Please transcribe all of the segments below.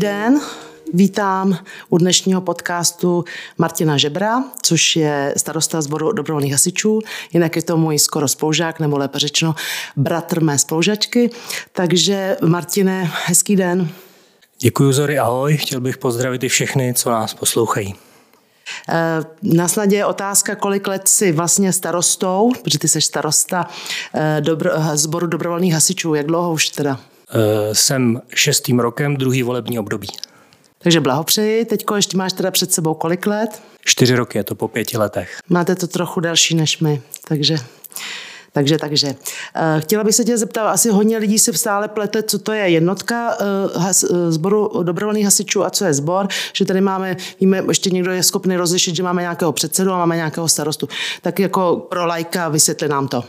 den, vítám u dnešního podcastu Martina Žebra, což je starosta sboru dobrovolných hasičů, jinak je to můj skoro spolužák, nebo lépe řečeno bratr mé spolužačky. Takže Martine, hezký den. Děkuji, Zori, ahoj. Chtěl bych pozdravit i všechny, co nás poslouchají. Na snadě je otázka, kolik let jsi vlastně starostou, protože ty jsi starosta sboru dobrovolných hasičů. Jak dlouho už teda? Jsem 6. rokem, 2. volební období. Takže blahopřeji. Teďko ještě máš teda před sebou kolik let? 4 roky, je to po 5 letech. Máte to trochu delší než my, takže. Chtěla bych se tě zeptat, asi hodně lidí se stále plete, co to je jednotka sboru dobrovolných hasičů a co je sbor, že tady máme, víme, ještě někdo je schopný rozlišit, že máme nějakého předsedu a máme nějakého starostu. Tak jako pro laika vysvětli nám to.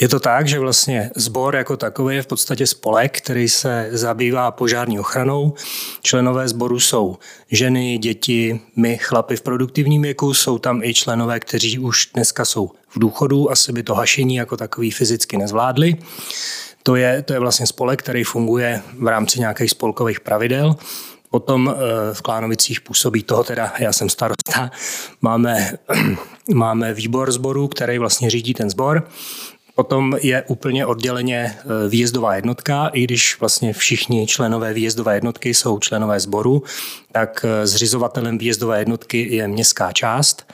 Je to tak, že vlastně sbor jako takový je v podstatě spolek, který se zabývá požární ochranou. Členové sboru jsou ženy, děti, my, chlapi v produktivním věku, jsou tam i členové, kteří už dneska jsou v důchodu, asi by to hašení jako takový fyzicky nezvládli. To je vlastně spolek, který funguje v rámci nějakých spolkových pravidel. Potom v Klánovicích působí toho, teda já jsem starosta, máme výbor sboru, který vlastně řídí ten sbor. Potom je úplně odděleně výjezdová jednotka, i když vlastně všichni členové výjezdové jednotky jsou členové sboru, tak zřizovatelem výjezdové jednotky je městská část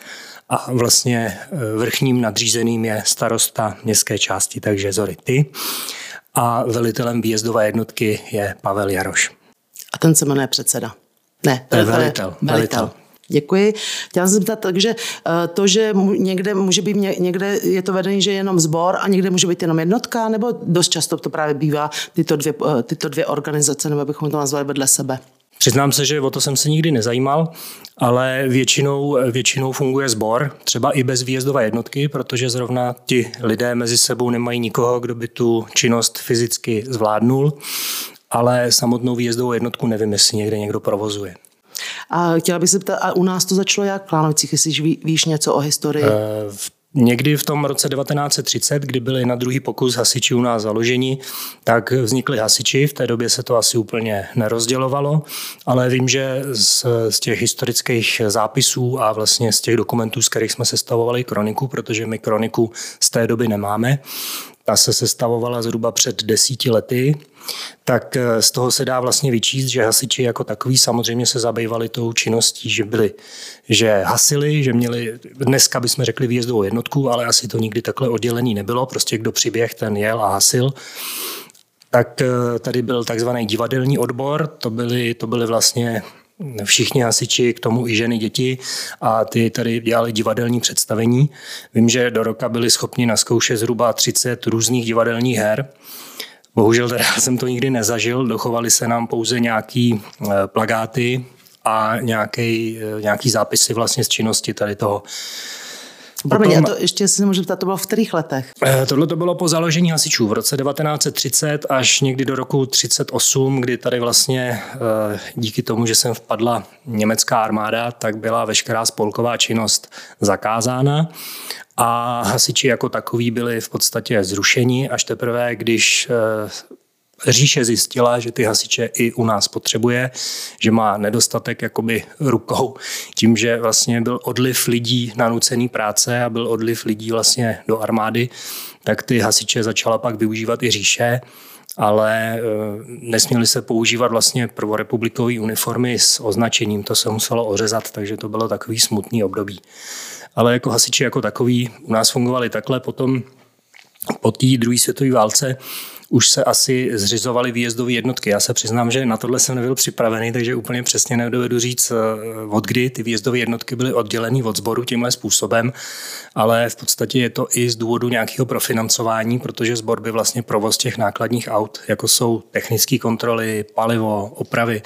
a vlastně vrchním nadřízeným je starosta městské části, takže Zori ty. A velitelem výjezdové jednotky je Pavel Jaroš. A ten se jmenuje předseda? Ne, to je velitel. Děkuji. Chtěla jsem se ptát, takže to, že někde je to vedení, že je jenom sbor a někde může být jenom jednotka, nebo dost často to právě bývá tyto dvě organizace, nebo bychom to nazvali vedle sebe? Přiznám se, že o to jsem se nikdy nezajímal, ale většinou funguje sbor, třeba i bez výjezdové jednotky, protože zrovna ti lidé mezi sebou nemají nikoho, kdo by tu činnost fyzicky zvládnul, ale samotnou výjezdovou jednotku nevím, jestli někde někdo provozuje. A chtěla bych se ptát, a u nás to začalo jak v Klánovicích, jestli víš něco o historii? Někdy v tom roce 1930, kdy byli na druhý pokus hasiči u nás založeni, tak vznikli hasiči, v té době se to asi úplně nerozdělovalo, ale vím, že z těch historických zápisů a vlastně z těch dokumentů, z kterých jsme sestavovali kroniku, protože my kroniku z té doby nemáme, ta se sestavovala zhruba před 10 lety, tak z toho se dá vlastně vyčíst, že hasiči jako takový samozřejmě se zabývali tou činností, že hasili, že měli, dneska bychom řekli výjezdovou jednotku, ale asi to nikdy takhle oddělený nebylo, prostě kdo přiběh, ten jel a hasil. Tak tady byl takzvaný divadelní odbor, to byly vlastně všichni hasiči, k tomu i ženy, děti, a ty tady dělali divadelní představení. Vím, že do roka byli schopni naskoušet zhruba 30 různých divadelních her. Bohužel teda jsem to nikdy nezažil, dochovaly se nám pouze nějaký plakáty a nějaký zápisy vlastně z činnosti tady toho. Promiň, a to ještě si nemůžu ptát, to bylo v kterých letech? Tohle to bylo po založení hasičů v roce 1930 až někdy do roku 1938, kdy tady vlastně díky tomu, že sem vpadla německá armáda, tak byla veškerá spolková činnost zakázána a hasiči jako takoví byli v podstatě zrušeni, až teprve, když říše zjistila, že ty hasiče i u nás potřebuje, že má nedostatek jakoby rukou. Tím, že vlastně byl odliv lidí na nucený práce a byl odliv lidí vlastně do armády, tak ty hasiče začala pak využívat i říše, ale nesměly se používat vlastně prvorepublikové uniformy s označením, to se muselo ořezat, takže to bylo takový smutný období. Ale jako hasiči jako takový u nás fungovali takhle, potom po té druhé světové válce už se asi zřizovaly výjezdové jednotky. Já se přiznám, že na tohle jsem nebyl připravený, takže úplně přesně nedovedu říct, od kdy ty výjezdové jednotky byly odděleny od sboru tímhle způsobem, ale v podstatě je to i z důvodu nějakého profinancování, protože sbor by vlastně provoz těch nákladních aut, jako jsou technické kontroly, palivo, opravy,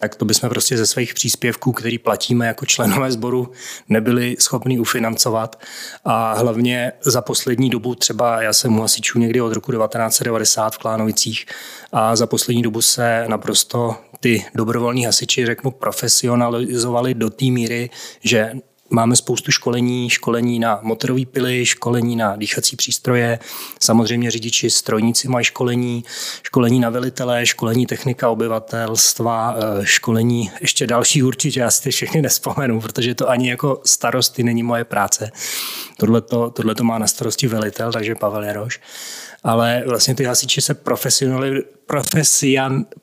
tak to bychom prostě ze svých příspěvků, který platíme jako členové sboru, nebyli schopni ufinancovat. A hlavně za poslední dobu, třeba já jsem u hasičů někdy od roku 1990 v Klánovicích a za poslední dobu se naprosto ty dobrovolní hasiči, řeknu, profesionalizovali do té míry, že Máme spoustu školení na motorové pily, školení na dýchací přístroje, samozřejmě řidiči, strojníci mají školení na velitele, školení technika obyvatelstva, školení ještě další určitě, já si ty všechny nespomenu, protože to ani jako starosty není moje práce. Tohle to má na starosti velitel, takže Pavel Jaroš. Ale vlastně ty hasiči se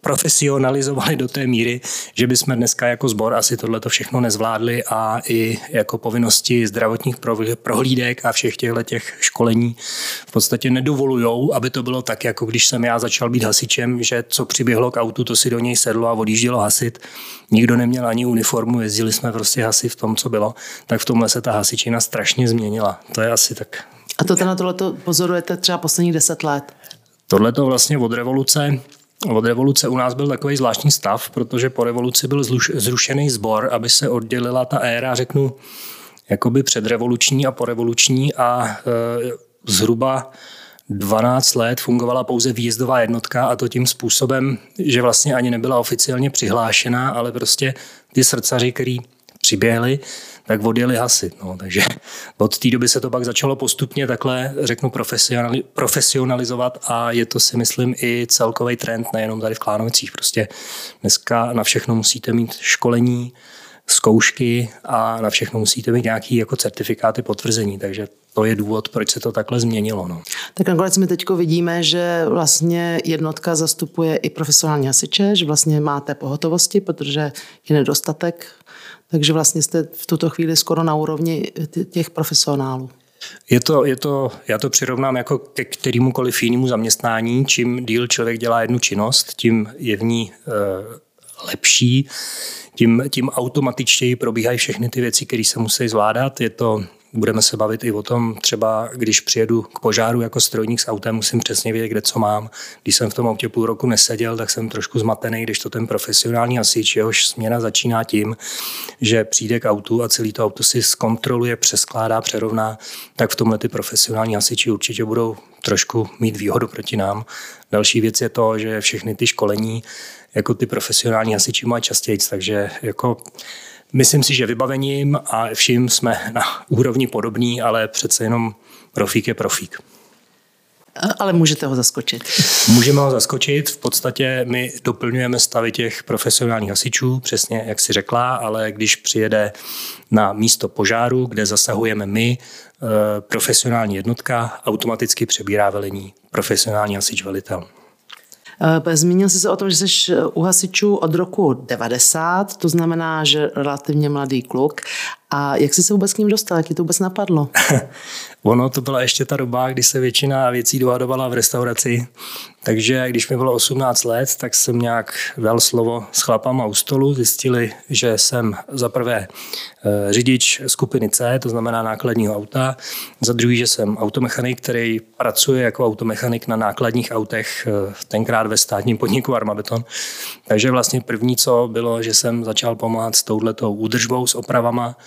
profesionalizovali do té míry, že bychom dneska jako sbor asi tohleto všechno nezvládli a i jako povinnosti zdravotních prohlídek a všech těch školení v podstatě nedovolují, aby to bylo tak, jako když jsem já začal být hasičem, že co přiběhlo k autu, to si do něj sedlo a odjíždělo hasit. Nikdo neměl ani uniformu, jezdili jsme prostě hasit v tom, co bylo. Tak v tomhle se ta hasičina strašně změnila. To je asi tak... A to teda tohleto pozorujete třeba posledních 10 let? Tohleto vlastně od revoluce u nás byl takový zvláštní stav, protože po revoluci byl zrušený sbor, aby se oddělila ta éra, řeknu, jakoby předrevoluční a porevoluční a zhruba 12 let fungovala pouze výjezdová jednotka a to tím způsobem, že vlastně ani nebyla oficiálně přihlášená, ale prostě ty srdcaři, který přiběhli, tak odjeli hasit. No. Takže od té doby se to pak začalo postupně takhle, řeknu, profesionalizovat a je to si myslím i celkový trend, nejenom tady v Klánovicích. Prostě dneska na všechno musíte mít školení, zkoušky a na všechno musíte mít nějaké jako certifikáty potvrzení, takže to je důvod, proč se to takhle změnilo. No. Tak nakonec my teď vidíme, že vlastně jednotka zastupuje i profesionální hasiče, že vlastně máte pohotovosti, protože je nedostatek. Takže vlastně jste v tuto chvíli skoro na úrovni těch profesionálů. Já to přirovnám jako ke kterémukoliv jinému zaměstnání. Čím díl člověk dělá jednu činnost, tím je v ní lepší, tím automatičtěji probíhají všechny ty věci, které se musí zvládat. Budeme se bavit i o tom, třeba když přijedu k požáru jako strojník s autem, musím přesně vědět, kde co mám. Když jsem v tom autě půl roku neseděl, tak jsem trošku zmatený, když to ten profesionální hasič, jehož směna začíná tím, že přijde k autu a celý to auto si zkontroluje, přeskládá, přerovná, tak v tomhle ty profesionální hasiči určitě budou trošku mít výhodu proti nám. Další věc je to, že všechny ty školení, jako ty profesionální hasiči mají častěji, takže jako... Myslím si, že vybavením a vším jsme na úrovni podobní, ale přece jenom profík je profík. Ale můžete ho zaskočit. Můžeme ho zaskočit. V podstatě my doplňujeme stavy těch profesionálních hasičů, přesně jak si řekla, ale když přijede na místo požáru, kde zasahujeme my, profesionální jednotka automaticky přebírá velení profesionální hasič velitel. Zmínil jsi se o tom, že jsi u hasičů od roku 90, to znamená, že relativně mladý kluk. A jak jsi se vůbec k ním dostal? Jak ti to vůbec napadlo? Ono to byla ještě ta doba, kdy se většina věcí dohadovala v restauraci. Takže když mi bylo 18 let, tak jsem nějak dal slovo s chlapama u stolu. Zjistili, že jsem za prvé řidič skupiny C, to znamená nákladního auta. Za druhý, že jsem automechanik, který pracuje jako automechanik na nákladních autech, tenkrát ve státním podniku Armabeton. Takže vlastně první, co bylo, že jsem začal pomáhat s touhletou údržbou, s opravama.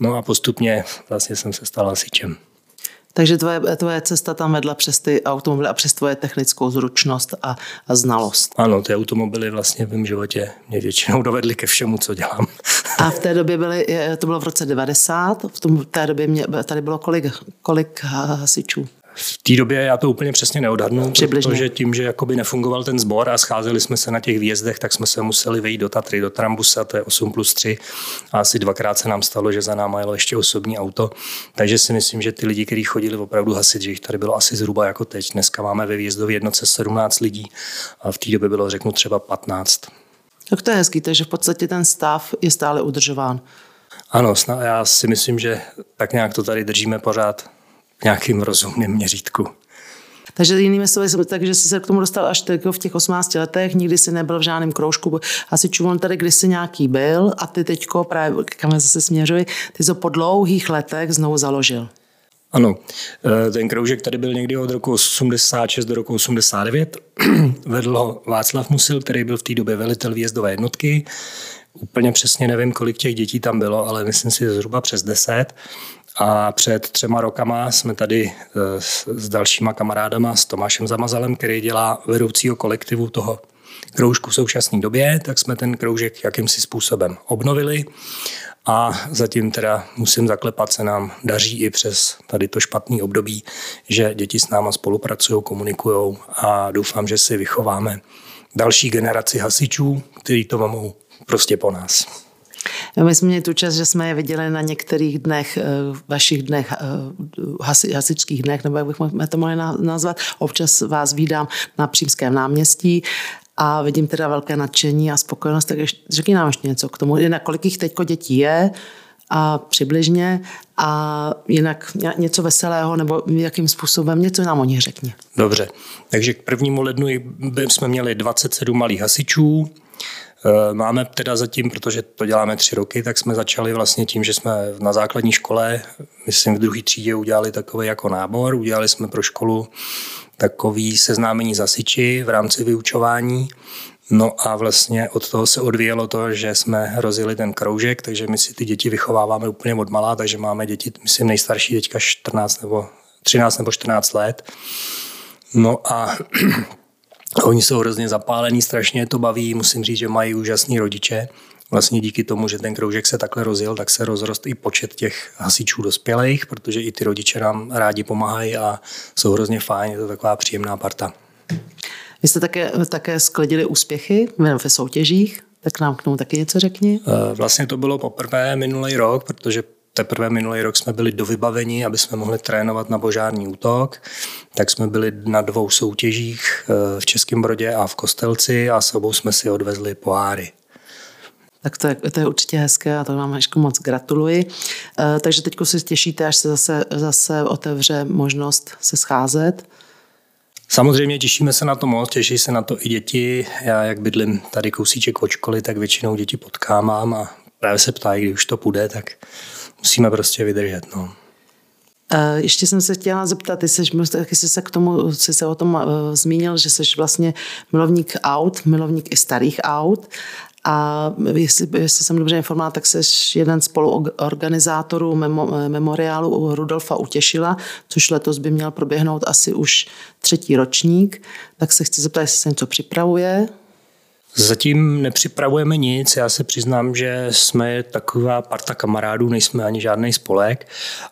No a postupně vlastně jsem se stal hasičem. Takže tvoje cesta tam vedla přes ty automobily a přes tvoje technickou zručnost a znalost. Ano, ty automobily vlastně v mém životě mě většinou dovedly ke všemu, co dělám. A v té době to bylo v roce 90, v té době tady bylo kolik hasičů? V té době já to úplně přesně neodhadnu, protože tím, že jakoby nefungoval ten sbor a scházeli jsme se na těch výjezdech, tak jsme se museli vejít do Tatry, do Trambusa, to je 8+3 a asi 2krát se nám stalo, že za náma jelo ještě osobní auto, takže si myslím, že ty lidi, kteří chodili opravdu hasit, že jich tady bylo asi zhruba jako teď. Dneska máme ve výjezdově jednotce 17 lidí a v té době bylo, řeknu, třeba 15. Tak to je hezký, takže v podstatě ten stav je stále udržován. Ano, já si myslím, že tak nějak to tady držíme pořád v nějakým rozumným měřítku. Takže jinými slovy, takže jsi se k tomu dostal až v těch 18 letech, nikdy jsi nebyl v žádném kroužku. Asi on tady kdysi nějaký byl a ty teďko, právě kam zase směřuji, ty jsi po dlouhých letech znovu založil. Ano, ten kroužek tady byl někdy od roku 86 do roku 89. Vedl ho Václav Musil, který byl v té době velitel výjezdové jednotky. Úplně přesně nevím, kolik těch dětí tam bylo, ale myslím si zhruba přes 10. A před 3 roky jsme tady s dalšíma kamarádama, s Tomášem Zamazalem, který dělá vedoucího kolektivu toho kroužku v současné době, tak jsme ten kroužek jakýmsi způsobem obnovili a zatím teda musím zaklepat, se nám daří i přes tady to špatné období, že děti s náma spolupracují, komunikují a doufám, že si vychováme další generaci hasičů, kteří to mohou prostě po nás. My jsme měli tu čest, že jsme je viděli na některých dnech, vašich dnech, hasičských dnech, nebo jak bychom to mohli nazvat. Občas vás vídám na Přímském náměstí a vidím teda velké nadšení a spokojenost, tak řekni nám ještě něco k tomu, na kolik jich teďko dětí je a přibližně a jinak něco veselého nebo jakým způsobem, něco nám o nich řekni. Dobře, takže k 1. lednu jsme měli 27 malých hasičů. Máme teda zatím, protože to děláme 3 roky, tak jsme začali vlastně tím, že jsme na základní škole, myslím v 2. třídě, udělali takový jako nábor, udělali jsme pro školu takový seznámení s hasiči v rámci vyučování. No a vlastně od toho se odvíjelo to, že jsme rozjeli ten kroužek, takže my si ty děti vychováváme úplně od malá, takže máme děti, myslím nejstarší teďka 13 nebo 14 let. No a oni jsou hrozně zapálení, strašně to baví, musím říct, že mají úžasní rodiče. Vlastně díky tomu, že ten kroužek se takhle rozjel, tak se rozrostl i počet těch hasičů dospělých, protože i ty rodiče nám rádi pomáhají a jsou hrozně fajn, je to taková příjemná parta. Vy jste také sklidili úspěchy ve soutěžích, tak nám k tomu taky něco řekni. Vlastně to bylo poprvé minulý rok, protože teprve minulý rok jsme byli dovybaveni, aby jsme mohli trénovat na požární útok. Tak jsme byli na 2 soutěžích v Českém Brodě a v Kostelci a s sebou jsme si odvezli poháry. Tak to je určitě hezké a to vám Heško moc gratuluji. Takže teď se těšíte, až se zase otevře možnost se scházet? Samozřejmě těšíme se na to moc, těší se na to i děti. Já jak bydlím tady kousíček od školy, tak většinou děti potkávám a právě se ptají, kdy už to půjde, tak musíme prostě vydržet. No. Ještě jsem se chtěla zeptat, jsi se o tom zmínil, že jsi vlastně milovník aut, milovník i starých aut. A jestli jsem dobře informovala, tak jsi jeden z spoluorganizátorů memoriálu u Rudolfa Utěšila, což letos by měl proběhnout asi už 3. ročník. Tak se chci zeptat, jestli se něco připravuje. Zatím nepřipravujeme nic, já se přiznám, že jsme taková parta kamarádů, nejsme ani žádný spolek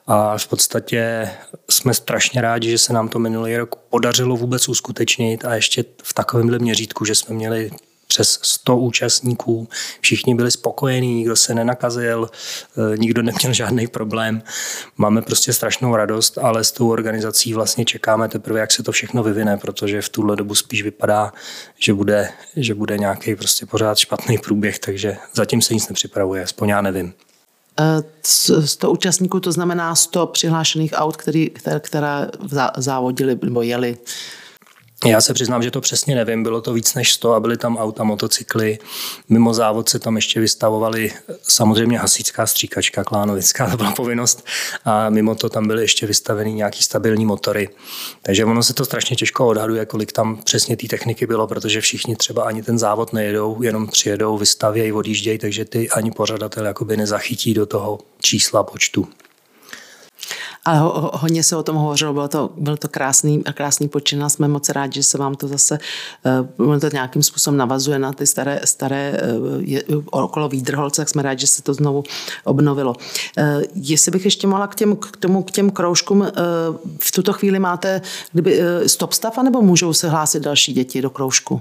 a v podstatě jsme strašně rádi, že se nám to minulý rok podařilo vůbec uskutečnit a ještě v takovémhle měřítku, že jsme měli přes 100 účastníků, všichni byli spokojení, nikdo se nenakazil, nikdo neměl žádný problém. Máme prostě strašnou radost, ale s tou organizací vlastně čekáme teprve, jak se to všechno vyvine, protože v tuhle dobu spíš vypadá, že bude nějaký prostě pořád špatný průběh, takže zatím se nic nepřipravuje, aspoň já nevím. 100 účastníků, to znamená 100 přihlášených aut, která závodili nebo jeli. Já se přiznám, že to přesně nevím, bylo to víc než 100 a byly tam auta, motocykly. Mimo závod se tam ještě vystavovaly samozřejmě hasičská stříkačka klánovická, to byla povinnost. A mimo to tam byly ještě vystaveny nějaký stabilní motory. Takže ono se to strašně těžko odhaduje, kolik tam přesně té techniky bylo, protože všichni třeba ani ten závod nejedou, jenom přijedou, vystavějí, odjíždějí, takže ty ani pořadatel jakoby nezachytí do toho čísla počtu. Ale hodně se o tom hovořilo, byl to krásný počin a jsme moc rádi, že se vám to zase to nějakým způsobem navazuje na ty staré okolo Výdrholce, tak jsme rádi, že se to znovu obnovilo. Jestli bych ještě mohla k těm kroužkům, v tuto chvíli máte stop stav, anebo můžou se hlásit další děti do kroužku?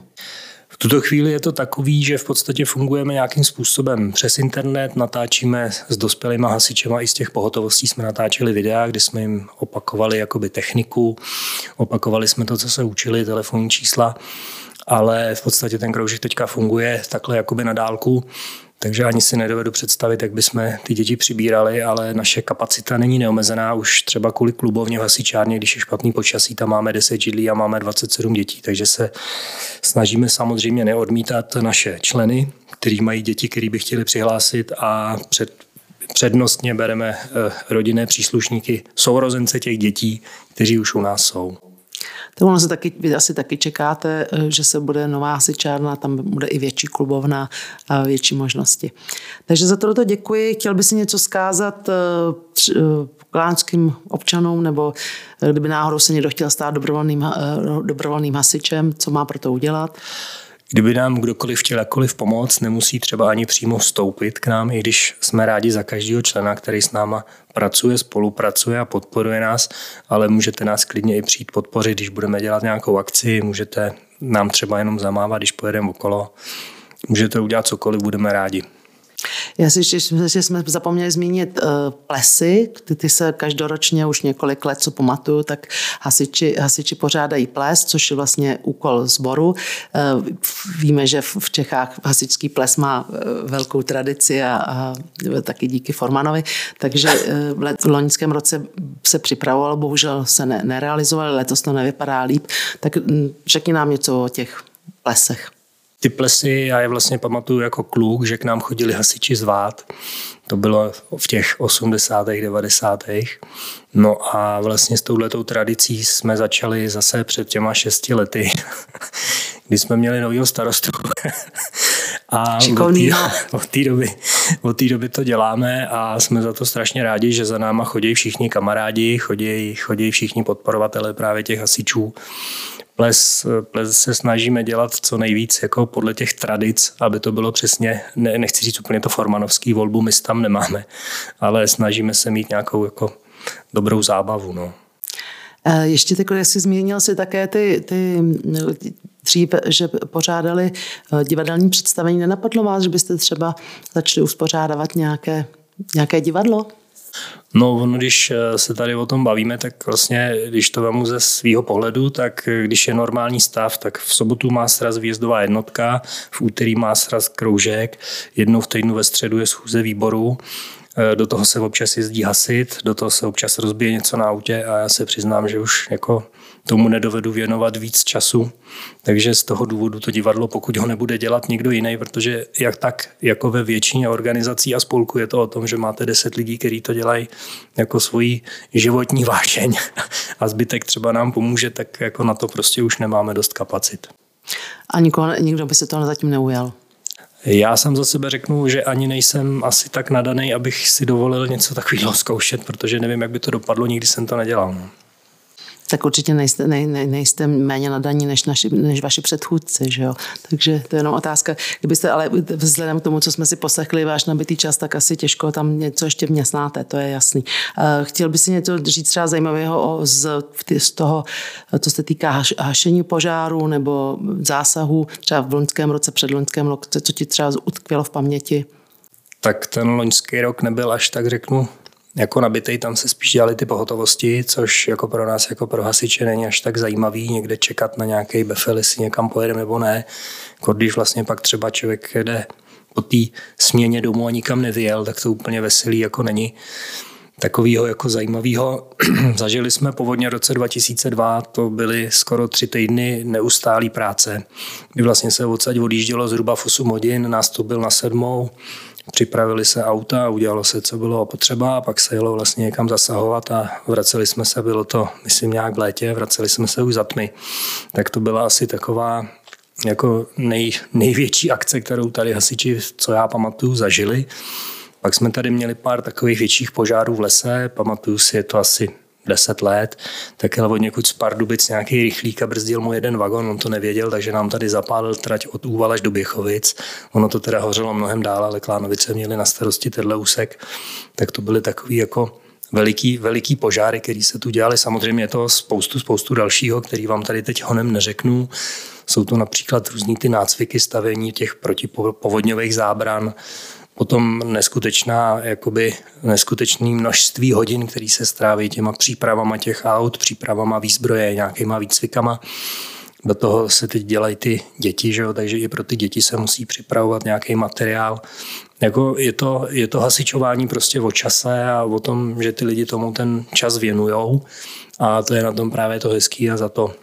V tuto chvíli je to takový, že v podstatě fungujeme nějakým způsobem přes internet, natáčíme s dospělýma hasičema i z těch pohotovostí jsme natáčeli videa, kdy jsme jim opakovali jakoby techniku, opakovali jsme to, co se učili, telefonní čísla, ale v podstatě ten kroužek teďka funguje takhle jakoby na dálku, takže ani si nedovedu představit, jak bychom ty děti přibírali, ale naše kapacita není neomezená, už třeba kvůli klubovně v hasičárně, když je špatný počasí, tam máme 10 židlí a máme 27 dětí, takže se snažíme samozřejmě neodmítat naše členy, kteří mají děti, které by chtěli přihlásit a přednostně bereme rodinné příslušníky, sourozence těch dětí, kteří už u nás jsou. Tak ono se vy asi taky čekáte, že se bude nová hasičárna, tam bude i větší klubovna a větší možnosti. Takže za to děkuji. Chtěl by si něco zkázat klánským občanům, nebo kdyby náhodou se někdo chtěl stát dobrovolným hasičem, co má pro to udělat? Kdyby nám kdokoliv chtěl jakkoliv pomoct, nemusí třeba ani přímo vstoupit k nám, i když jsme rádi za každého člena, který s náma pracuje, spolupracuje a podporuje nás, ale můžete nás klidně i přijít podpořit, když budeme dělat nějakou akci, můžete nám třeba jenom zamávat, když pojedeme okolo, můžete udělat cokoliv, budeme rádi. Já si ještě, že jsme zapomněli zmínit plesy, ty se každoročně už několik let, co pamatuju, tak hasiči pořádají ples, což je vlastně úkol sboru. Víme, že v Čechách hasičský ples má velkou tradici a taky díky Formanovi, takže v loňském roce se připravovalo, bohužel se nerealizovalo, letos to nevypadá líp, tak řekni nám něco o těch plesech. Ty plesy, já je vlastně pamatuju jako kluk, že k nám chodili hasiči zvát. To bylo v těch 80. 90. No a vlastně s touhletou tradicí jsme začali zase před těma 6 lety, kdy jsme měli novýho starostu. A od té doby to děláme a jsme za to strašně rádi, že za náma chodí všichni kamarádi, chodí všichni podporovatelé právě těch hasičů. Ples se snažíme dělat co nejvíc jako podle těch tradic, aby to bylo přesně, ne, nechci říct úplně to formanovský, volbu my tam nemáme, ale snažíme se mít nějakou jako dobrou zábavu. No. Ještě takhle, jestli zmínil si také ty dřív, že pořádali divadelní představení, nenapadlo vás, že byste třeba začali uspořádávat nějaké divadlo? No, ono, když se tady o tom bavíme, tak vlastně, když to vemu ze svýho pohledu, tak když je normální stav, tak v sobotu má sraz výjezdová jednotka, v úterý má sraz kroužek, jednou v týdnu ve středu je schůze výboru, do toho se občas jezdí hasit, do toho se občas rozbije něco na autě a já se přiznám, že už jako tomu nedovedu věnovat víc času. Takže z toho důvodu to divadlo, pokud ho nebude dělat nikdo jiný, protože jak tak jako ve většině organizací a spolků je to o tom, že máte 10 lidí, kteří to dělají jako svoji životní vášeň a zbytek třeba nám pomůže, tak jako na to prostě už nemáme dost kapacit. A nikdo by se toho zatím neujal? Já sám za sebe řeknu, že ani nejsem asi tak nadanej, abych si dovolil něco takového zkoušet, protože nevím, jak by to dopadlo, nikdy jsem to nedělal. Tak určitě nejste méně nadaní než vaši předchůdci, že jo? Takže to je jenom otázka. Kdybyste, ale vzhledem k tomu, co jsme si poslechli, váš nabitý čas, tak asi těžko tam něco ještě vměstnáte, to je jasný. Chtěl by si něco říct třeba zajímavého z toho, co se týká hašení požáru nebo zásahu, třeba v loňském roce, předloňském roce, co ti třeba utkvělo v paměti? Tak ten loňský rok nebyl až tak, řeknu, jako nabitej, tam se spíš dělaly ty pohotovosti, což jako pro nás, jako pro hasiče není až tak zajímavý někde čekat na nějaký befel, jestli někam pojedeme nebo ne. Když vlastně pak třeba člověk jde po té směně domů a nikam nevyjel, tak to úplně veselý jako není takovýho jako zajímavýho. Zažili jsme povodně v roce 2002, to byly skoro 3 týdny neustálý práce, kdy vlastně se odsaď odjíždělo zhruba v 8 hodin, nástup byl na 7. Připravili se auta, udělalo se, co bylo potřeba, a pak se jelo vlastně někam zasahovat a vraceli jsme se, bylo to, myslím, nějak v létě, vraceli jsme se už za tmy. Tak to byla asi taková jako největší akce, kterou tady hasiči, co já pamatuju, zažili. Pak jsme tady měli pár takových větších požárů v lese, pamatuju si, je to asi 10 let, tak jel od někud z Pardubic nějaký rychlík a brzdil mu jeden vagon, on to nevěděl, takže nám tady zapálil trať od Úval až do Běchovic. Ono to teda hořelo mnohem dál, ale Klánovice měli na starosti tenhle úsek, tak to byly takový jako veliký požáry, které se tu dělaly. Samozřejmě je toho spoustu dalšího, který vám tady teď honem neřeknu. Jsou to například různý ty nácviky, stavění těch protipovodňových zábran, potom neskutečné množství hodin, které se stráví těma přípravama těch aut, přípravama výzbroje, nějakýma výcvikama. Do toho se teď dělají ty děti, že jo? Takže i pro ty děti se musí připravovat nějaký materiál. Jako je to hasičování prostě o čase a o tom, že ty lidi tomu ten čas věnujou. A to je na tom právě to hezký a za to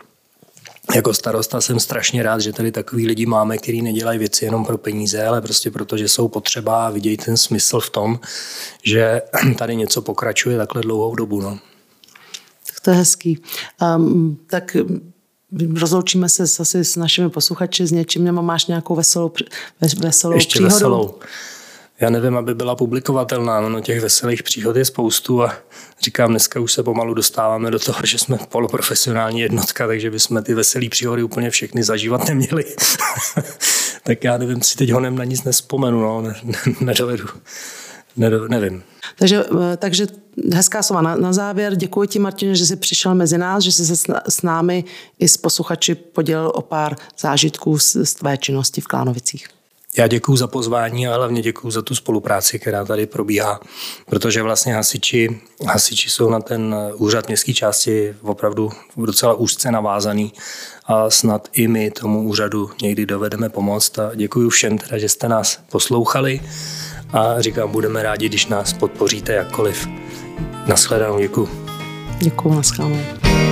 jako starosta jsem strašně rád, že tady takový lidi máme, kteří nedělají věci jenom pro peníze, ale prostě proto, že jsou potřeba a vidějí ten smysl v tom, že tady něco pokračuje takhle dlouhou dobu. No. Tak to je hezký. Tak rozloučíme se asi s našimi posluchači s něčím, nebo máš nějakou veselou příhodu? Ještě veselou. já nevím, aby byla publikovatelná. No, těch veselých příhod je spoustu a říkám, dneska už se pomalu dostáváme do toho, že jsme poloprofesionální jednotka, takže bychom ty veselé příhody úplně všechny zažívat neměli. Tak já nevím, si teď honem na nic nespomenu, no, nedovedu. Nevím. Takže hezká slova na závěr. Děkuji ti, Martine, že jsi přišel mezi nás, že jsi se s námi i s posluchači podělil o pár zážitků z tvé činnosti v Klánovicích. Já děkuji za pozvání a hlavně děkuji za tu spolupráci, která tady probíhá, protože vlastně hasiči jsou na ten úřad městské části opravdu docela úzce navázaný a snad i my tomu úřadu někdy dovedeme pomoct. A děkuji všem teda, že jste nás poslouchali a říkám, budeme rádi, když nás podpoříte jakkoliv. Nashledanou, děkuji. Děkuji, nashledanou.